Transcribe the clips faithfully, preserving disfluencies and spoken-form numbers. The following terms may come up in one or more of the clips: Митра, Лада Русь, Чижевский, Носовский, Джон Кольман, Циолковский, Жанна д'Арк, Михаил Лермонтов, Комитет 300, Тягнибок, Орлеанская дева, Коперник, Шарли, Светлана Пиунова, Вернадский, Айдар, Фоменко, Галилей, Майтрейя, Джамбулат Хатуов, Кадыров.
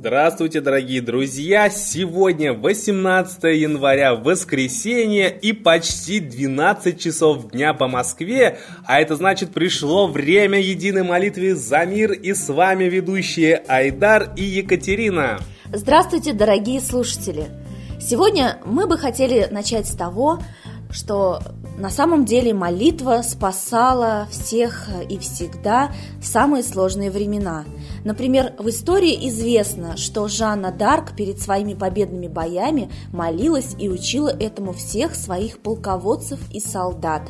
Здравствуйте, дорогие друзья! Сегодня восемнадцатое января, воскресенье и почти двенадцать часов дня по Москве, а это значит, пришло время единой молитвы за мир, и с вами ведущие Айдар и Екатерина. Здравствуйте, дорогие слушатели! Сегодня мы бы хотели начать с того, что на самом деле молитва спасала всех и всегда в самые сложные времена. Например, в истории известно, что Жанна д'Арк перед своими победными боями молилась и учила этому всех своих полководцев и солдат.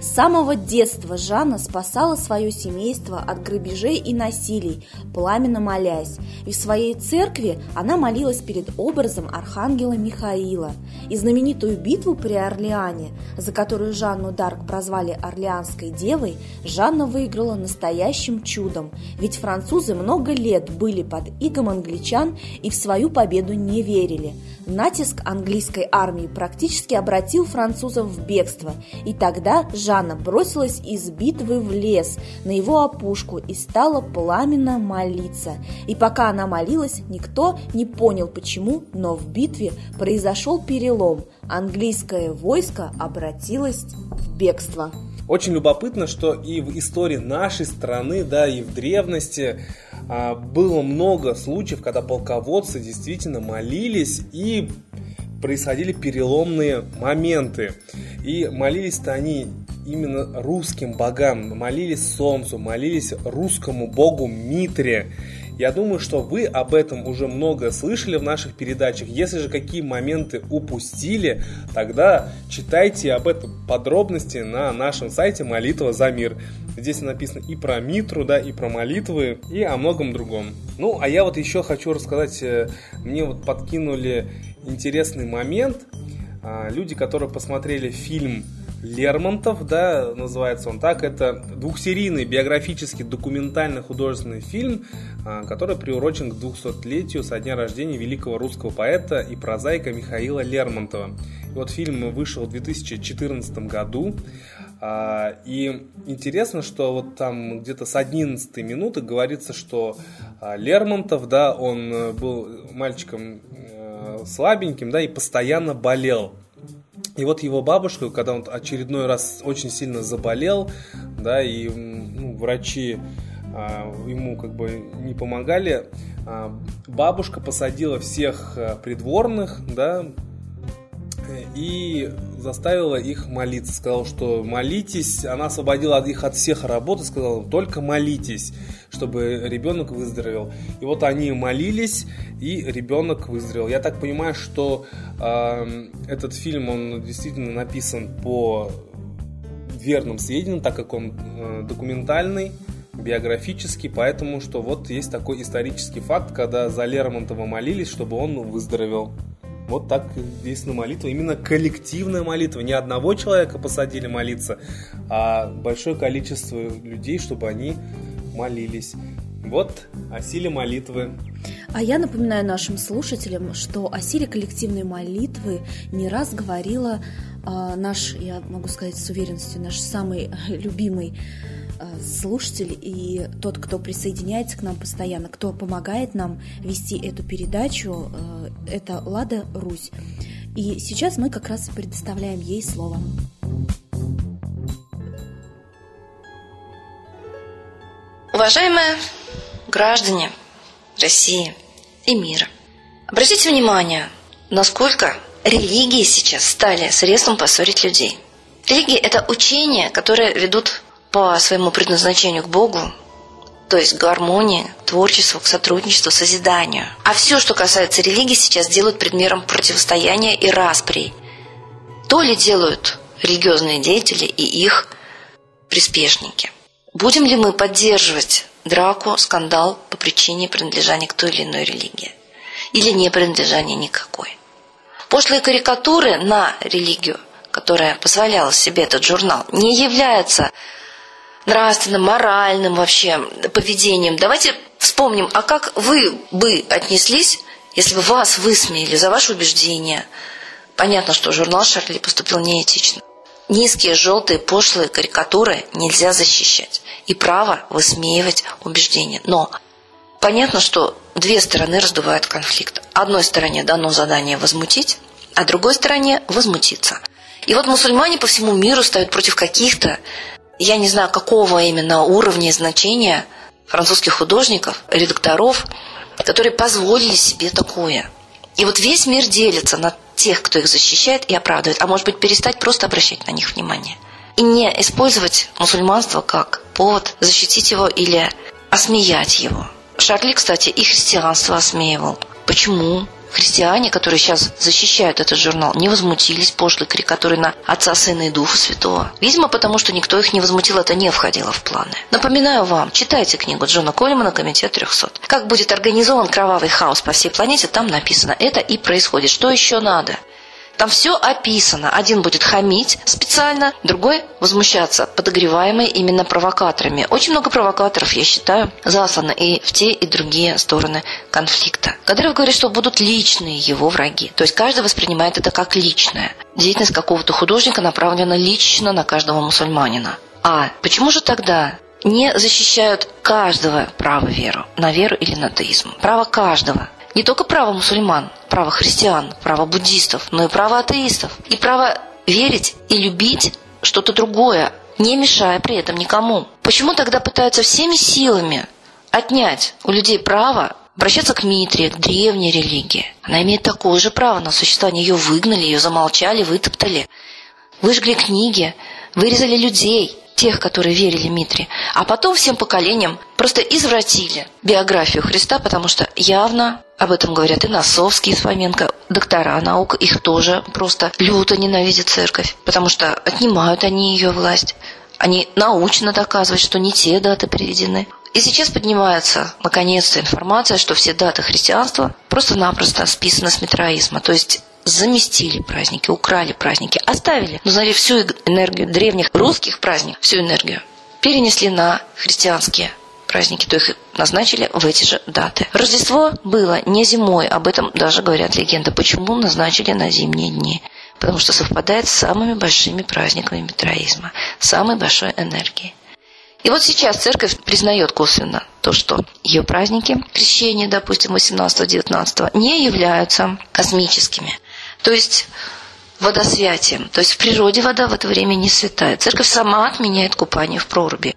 С самого детства Жанна спасала свое семейство от грабежей и насилий, пламенно молясь. И в своей церкви она молилась перед образом архангела Михаила. И знаменитую битву при Орлеане, за которую Жанну д'Арк прозвали Орлеанской девой, Жанна выиграла настоящим чудом, ведь французы много лет были под игом англичан и в свою победу не верили. Натиск английской армии практически обратил французов в бегство, и тогда Жанна бросилась из битвы в лес, на его опушку, и стала пламенно молиться. И пока она молилась, никто не понял почему, но в битве произошел перелом. Английское войско обратилось в бегство. Очень любопытно, что и в истории нашей страны, да, и в древности а, было много случаев, когда полководцы действительно молились и происходили переломные моменты. И молились-то они именно русским богам, молились солнцу, молились русскому богу Митре. Я думаю, что вы об этом уже много слышали в наших передачах. Если же какие моменты упустили, тогда читайте об этом подробности на нашем сайте «Молитва за мир». Здесь написано и про Митру, да, и про молитвы, и о многом другом. Ну, а я вот еще хочу рассказать, мне вот подкинули интересный момент. Люди, которые посмотрели фильм Лермонтов, да, называется он так, это двухсерийный биографический документально-художественный фильм, который приурочен к двухсотлетию со дня рождения великого русского поэта и прозаика Михаила Лермонтова. И вот фильм вышел в две тысячи четырнадцатом году, и интересно, что вот там где-то с одиннадцатой минуты говорится, что Лермонтов, да, он был мальчиком слабеньким, да, и постоянно болел. И вот его бабушка, когда он очередной раз очень сильно заболел, да, и ну, врачи а, ему как бы не помогали, а, бабушка посадила всех придворных, да, и заставила их молиться. Сказала, что молитесь. Она освободила их от всех работ и сказала, только молитесь, чтобы ребенок выздоровел. И вот они молились, и ребенок выздоровел. Я так понимаю, что э, этот фильм, он действительно написан по верным сведениям, так как он э, документальный, биографический, поэтому что вот есть такой исторический факт, когда за Лермонтова молились, чтобы он выздоровел. Вот так действительно молитва, именно коллективная молитва. Не одного человека посадили молиться, а большое количество людей, чтобы они молились. Вот о силе молитвы. А я напоминаю нашим слушателям, что о силе коллективной молитвы не раз говорила э, наш, я могу сказать с уверенностью, наш самый любимый слушатель и тот, кто присоединяется к нам постоянно, кто помогает нам вести эту передачу, это Лада Русь. И сейчас мы как раз предоставляем ей слово. Уважаемые граждане России и мира, обратите внимание, насколько религии сейчас стали средством поссорить людей. Религии – это учения, которые ведут по своему предназначению к Богу, то есть к гармонии, к творчеству, к сотрудничеству, к созиданию. А все, что касается религии, сейчас делают предметом противостояния и расприй. То ли делают религиозные деятели и их приспешники. Будем ли мы поддерживать драку, скандал по причине принадлежания к той или иной религии? Или не принадлежания никакой? Пошлые карикатуры на религию, которая позволяла себе этот журнал, не являются нравственным, моральным вообще поведением. Давайте вспомним, а как вы бы отнеслись, если бы вас высмеяли за ваши убеждения? Понятно, что журнал «Шарли» поступил неэтично. Низкие, желтые, пошлые карикатуры нельзя защищать. И право высмеивать убеждения. Но понятно, что две стороны раздувают конфликт. Одной стороне дано задание возмутить, а другой стороне возмутиться. И вот мусульмане по всему миру ставят против каких-то, я не знаю, какого именно уровня и значения французских художников, редакторов, которые позволили себе такое. И вот весь мир делится на тех, кто их защищает и оправдывает, а может быть перестать просто обращать на них внимание. И не использовать мусульманство как повод защитить его или осмеять его. Шарли, кстати, и христианство осмеивал. Почему христиане, которые сейчас защищают этот журнал, не возмутились пошлой карикатурой на Отца, Сына и Духа Святого? Видимо, потому что никто их не возмутил, это не входило в планы. Напоминаю вам, читайте книгу Джона Кольмана «Комитет триста». Как будет организован кровавый хаос по всей планете, там написано. Это и происходит. Что еще надо? Там все описано. Один будет хамить специально, другой возмущаться, подогреваемый именно провокаторами. Очень много провокаторов, я считаю, заслано и в те, и другие стороны конфликта. Кадыров говорит, что будут личные его враги. То есть каждый воспринимает это как личное. Деятельность какого-то художника направлена лично на каждого мусульманина. А почему же тогда не защищают каждого право веру, на веру или на атеизм? Право каждого. Не только право мусульман, право христиан, право буддистов, но и право атеистов. И право верить и любить что-то другое, не мешая при этом никому. Почему тогда пытаются всеми силами отнять у людей право обращаться к митре, к древней религии? Она имеет такое же право на существование. Ее выгнали, ее замолчали, вытоптали, выжгли книги, вырезали людей, тех, которые верили митре, а потом всем поколениям просто извратили биографию Христа, потому что явно об этом говорят и Носовский, и Фоменко, доктора наук, их тоже просто люто ненавидит церковь, потому что отнимают они ее власть, они научно доказывают, что не те даты приведены. И сейчас поднимается, наконец-то, информация, что все даты христианства просто-напросто списаны с митраизма, то есть заместили праздники, украли праздники, оставили, но знаете, всю энергию древних русских праздников, всю энергию перенесли на христианские праздники, то их назначили в эти же даты. Рождество было не зимой, об этом даже говорят легенды. Почему назначили на зимние дни? Потому что совпадает с самыми большими праздниками митраизма, самой большой энергией. И вот сейчас церковь признает косвенно то, что ее праздники, крещение, допустим, восемнадцатого-девятнадцатого, не являются космическими. То есть водосвятием. То есть в природе вода в это время не святая. Церковь сама отменяет купание в проруби.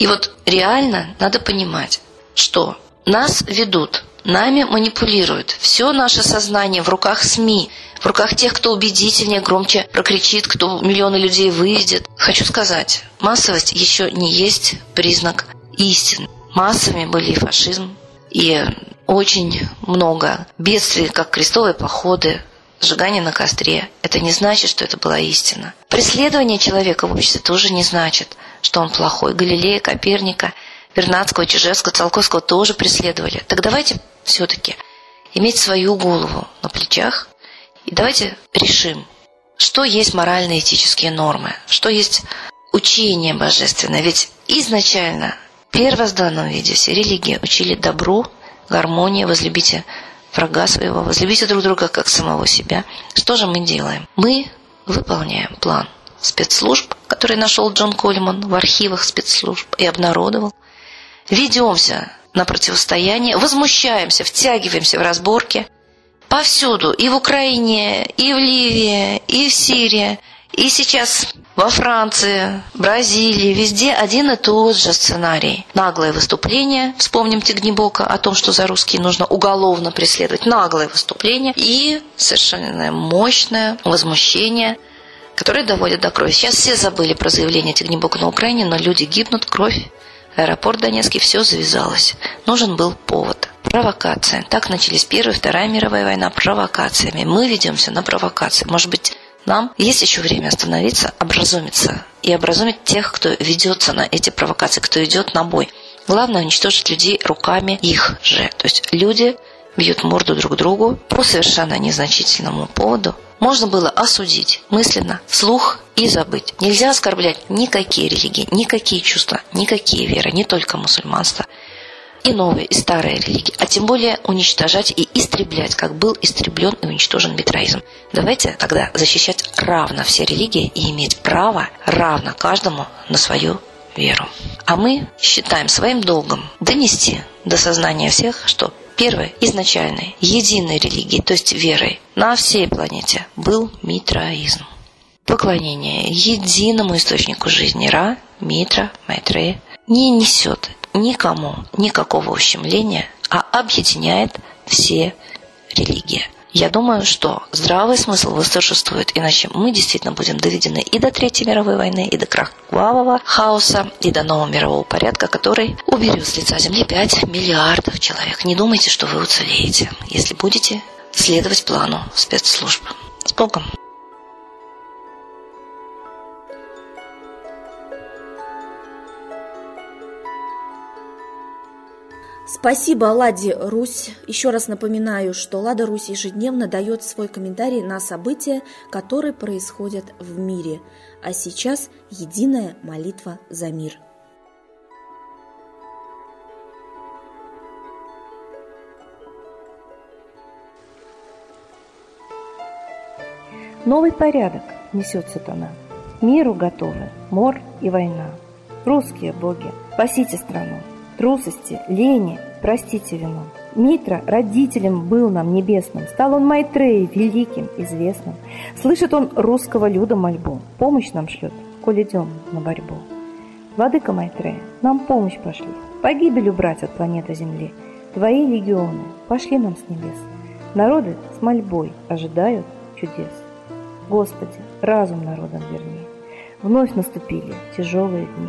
И вот реально надо понимать, что нас ведут, нами манипулируют. Все наше сознание в руках СМИ, в руках тех, кто убедительнее, громче прокричит, кто миллионы людей выведет. Хочу сказать, массовость еще не есть признак истины. Массовыми были и фашизм, и очень много бедствий, как крестовые походы, сжигание на костре. Это не значит, что это была истина. Преследование человека в обществе тоже не значит, что он плохой. Галилея, Коперника, Вернадского, Чижевского, Циолковского тоже преследовали. Так давайте все-таки иметь свою голову на плечах и давайте решим, что есть морально-этические нормы, что есть учение божественное. Ведь изначально в первозданном виде все религии учили добру, гармонии, возлюбите врага своего, возлюбите друг друга, как самого себя. Что же мы делаем? Мы выполняем план спецслужб, который нашел Джон Кольман в архивах спецслужб и обнародовал. Ведемся на противостояние, возмущаемся, втягиваемся в разборки. Повсюду, и в Украине, и в Ливии, и в Сирии, и сейчас во Франции, Бразилии, везде один и тот же сценарий. Наглое выступление, вспомним Тягнибока о том, что за русские нужно уголовно преследовать, наглое выступление и совершенно мощное возмущение, которое доводит до крови. Сейчас все забыли про заявление Тягнибока на Украине, но люди гибнут, кровь. Аэропорт Донецкий, все завязалось. Нужен был повод. Провокация. Так начались Первая и Вторая мировая война провокациями. Мы ведемся на провокации. Может быть, нам есть еще время остановиться, образумиться. И образумить тех, кто ведется на эти провокации, кто идет на бой. Главное, уничтожить людей руками их же. То есть люди бьют морду друг другу по совершенно незначительному поводу. Можно было осудить мысленно, вслух и забыть. Нельзя оскорблять никакие религии, никакие чувства, никакие веры, не только мусульманство. И новые, и старые религии. А тем более уничтожать и истреблять, как был истреблен и уничтожен митраизм. Давайте тогда защищать равно все религии и иметь право равно каждому на свою веру. А мы считаем своим долгом донести до сознания всех, что первой изначальной, единой религией, то есть верой, на всей планете был митраизм. Поклонение единому источнику жизни Ра, Митра, Майтрейя не несет никому никакого ущемления, а объединяет все религии. Я думаю, что здравый смысл восторжествует, иначе мы действительно будем доведены и до Третьей мировой войны, и до кровавого хаоса, и до нового мирового порядка, который уберет с лица Земли пять миллиардов человек. Не думайте, что вы уцелеете, если будете следовать плану спецслужб. С Богом! Спасибо Ладе Русь. Еще раз напоминаю, что Лада Русь ежедневно дает свой комментарий на события, которые происходят в мире. А сейчас единая молитва за мир. Новый порядок несет сатана. Миру готовы мор и война. Русские боги, спасите страну. Трусости, лени, простите вину. Митра родителем был нам небесным, стал он Майтреей великим, известным. Слышит он русского люда мольбу, помощь нам шлет, коль идем на борьбу. Владыка Майтрея, нам помощь пошли, погибель убрать от планеты Земли. Твои легионы пошли нам с небес, народы с мольбой ожидают чудес. Господи, разум народам верни, вновь наступили тяжелые дни.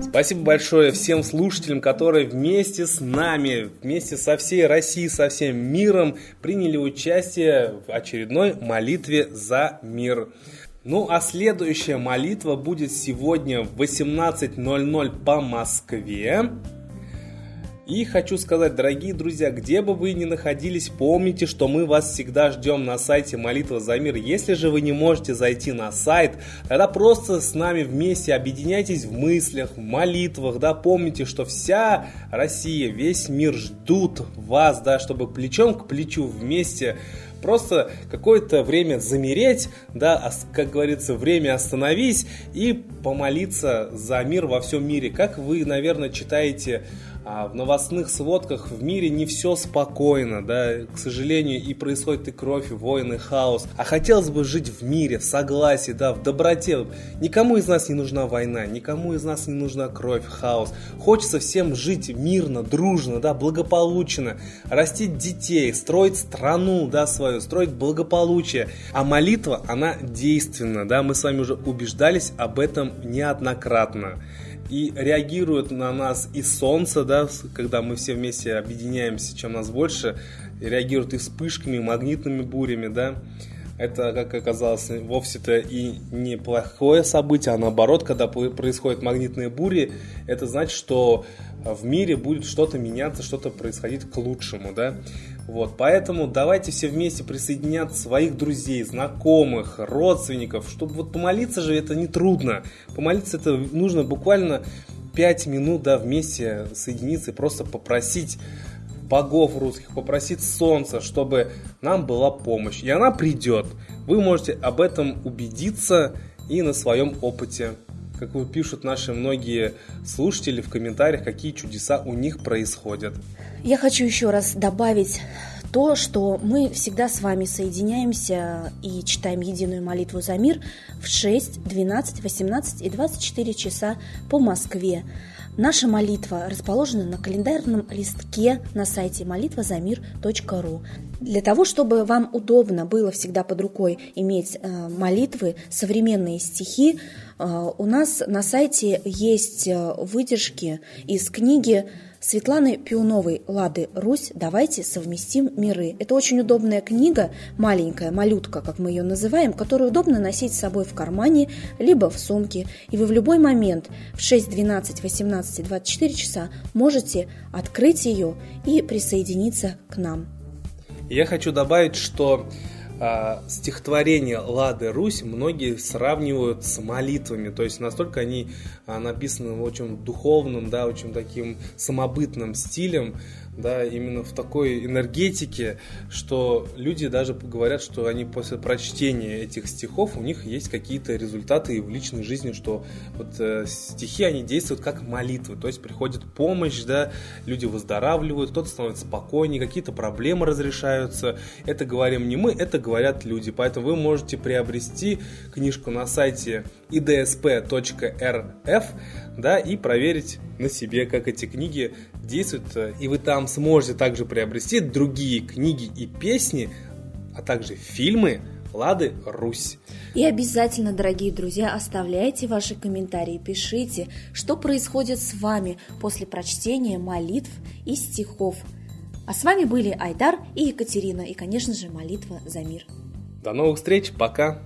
Спасибо большое всем слушателям, которые вместе с нами, вместе со всей Россией, со всем миром приняли участие в очередной молитве за мир. Ну а следующая молитва будет сегодня в восемнадцать ноль-ноль по Москве. И хочу сказать, дорогие друзья, где бы вы ни находились, помните, что мы вас всегда ждем на сайте «Молитва за мир». Если же вы не можете зайти на сайт, тогда просто с нами вместе объединяйтесь в мыслях, в молитвах, да, помните, что вся Россия, весь мир ждут вас, да, чтобы плечом к плечу вместе просто какое-то время замереть, да, как говорится, время остановись и помолиться за мир во всем мире. Как вы, наверное, читаете а в новостных сводках, в мире не все спокойно, да, к сожалению, и происходит и кровь, и войны, и хаос. А хотелось бы жить в мире, в согласии, да, в доброте. Никому из нас не нужна война, никому из нас не нужна кровь, хаос. Хочется всем жить мирно, дружно, да, благополучно, растить детей, строить страну, да, свою, строить благополучие. А молитва, она действенна, да, мы с вами уже убеждались об этом неоднократно. И реагирует на нас и солнце, да, когда мы все вместе объединяемся, чем нас больше, реагирует и вспышками, и магнитными бурями, да. Это, как оказалось, вовсе-то и неплохое событие, а наоборот, когда происходят магнитные бури, это значит, что в мире будет что-то меняться, что-то происходить к лучшему, да. Вот, поэтому давайте все вместе присоединять своих друзей, знакомых, родственников, чтобы вот помолиться же это нетрудно. Помолиться это нужно буквально пять минут, да, вместе соединиться и просто попросить богов русских, попросить солнца, чтобы нам была помощь. И она придет. Вы можете об этом убедиться и на своем опыте. Как вы пишут наши многие слушатели в комментариях, какие чудеса у них происходят. Я хочу еще раз добавить то, что мы всегда с вами соединяемся и читаем единую молитву за мир в шесть, двенадцать, восемнадцать и двадцать четыре часа по Москве. Наша молитва расположена на календарном листке на сайте молитвазамир точка ру. Для того, чтобы вам удобно было всегда под рукой иметь молитвы, современные стихи, у нас на сайте есть выдержки из книги Светланы Пиуновой «Лады Русь. Давайте совместим миры». Это очень удобная книга, маленькая, малютка, как мы ее называем, которую удобно носить с собой в кармане, либо в сумке. И вы в любой момент в шесть, двенадцать, восемнадцать, двадцать четыре часа можете открыть ее и присоединиться к нам. Я хочу добавить, что э, стихотворение «Лады Русь» многие сравнивают с молитвами. То есть настолько они э, написаны в очень духовном, да, очень таким самобытным стилем, да, именно в такой энергетике, что люди даже говорят, что они после прочтения этих стихов, у них есть какие-то результаты в личной жизни, что вот э, стихи, они действуют как молитвы, то есть приходит помощь, да, люди выздоравливают, кто-то становится спокойнее, какие-то проблемы разрешаются. Это говорим не мы, это говорят люди. Поэтому вы можете приобрести книжку на сайте и д с п точка р ф, да, и проверить на себе, как эти книги действуют. И вы там сможете также приобрести другие книги и песни, а также фильмы «Лады Русь». И обязательно, дорогие друзья, оставляйте ваши комментарии, пишите, что происходит с вами после прочтения молитв и стихов. А с вами были Айдар и Екатерина, и, конечно же, молитва за мир. До новых встреч, пока!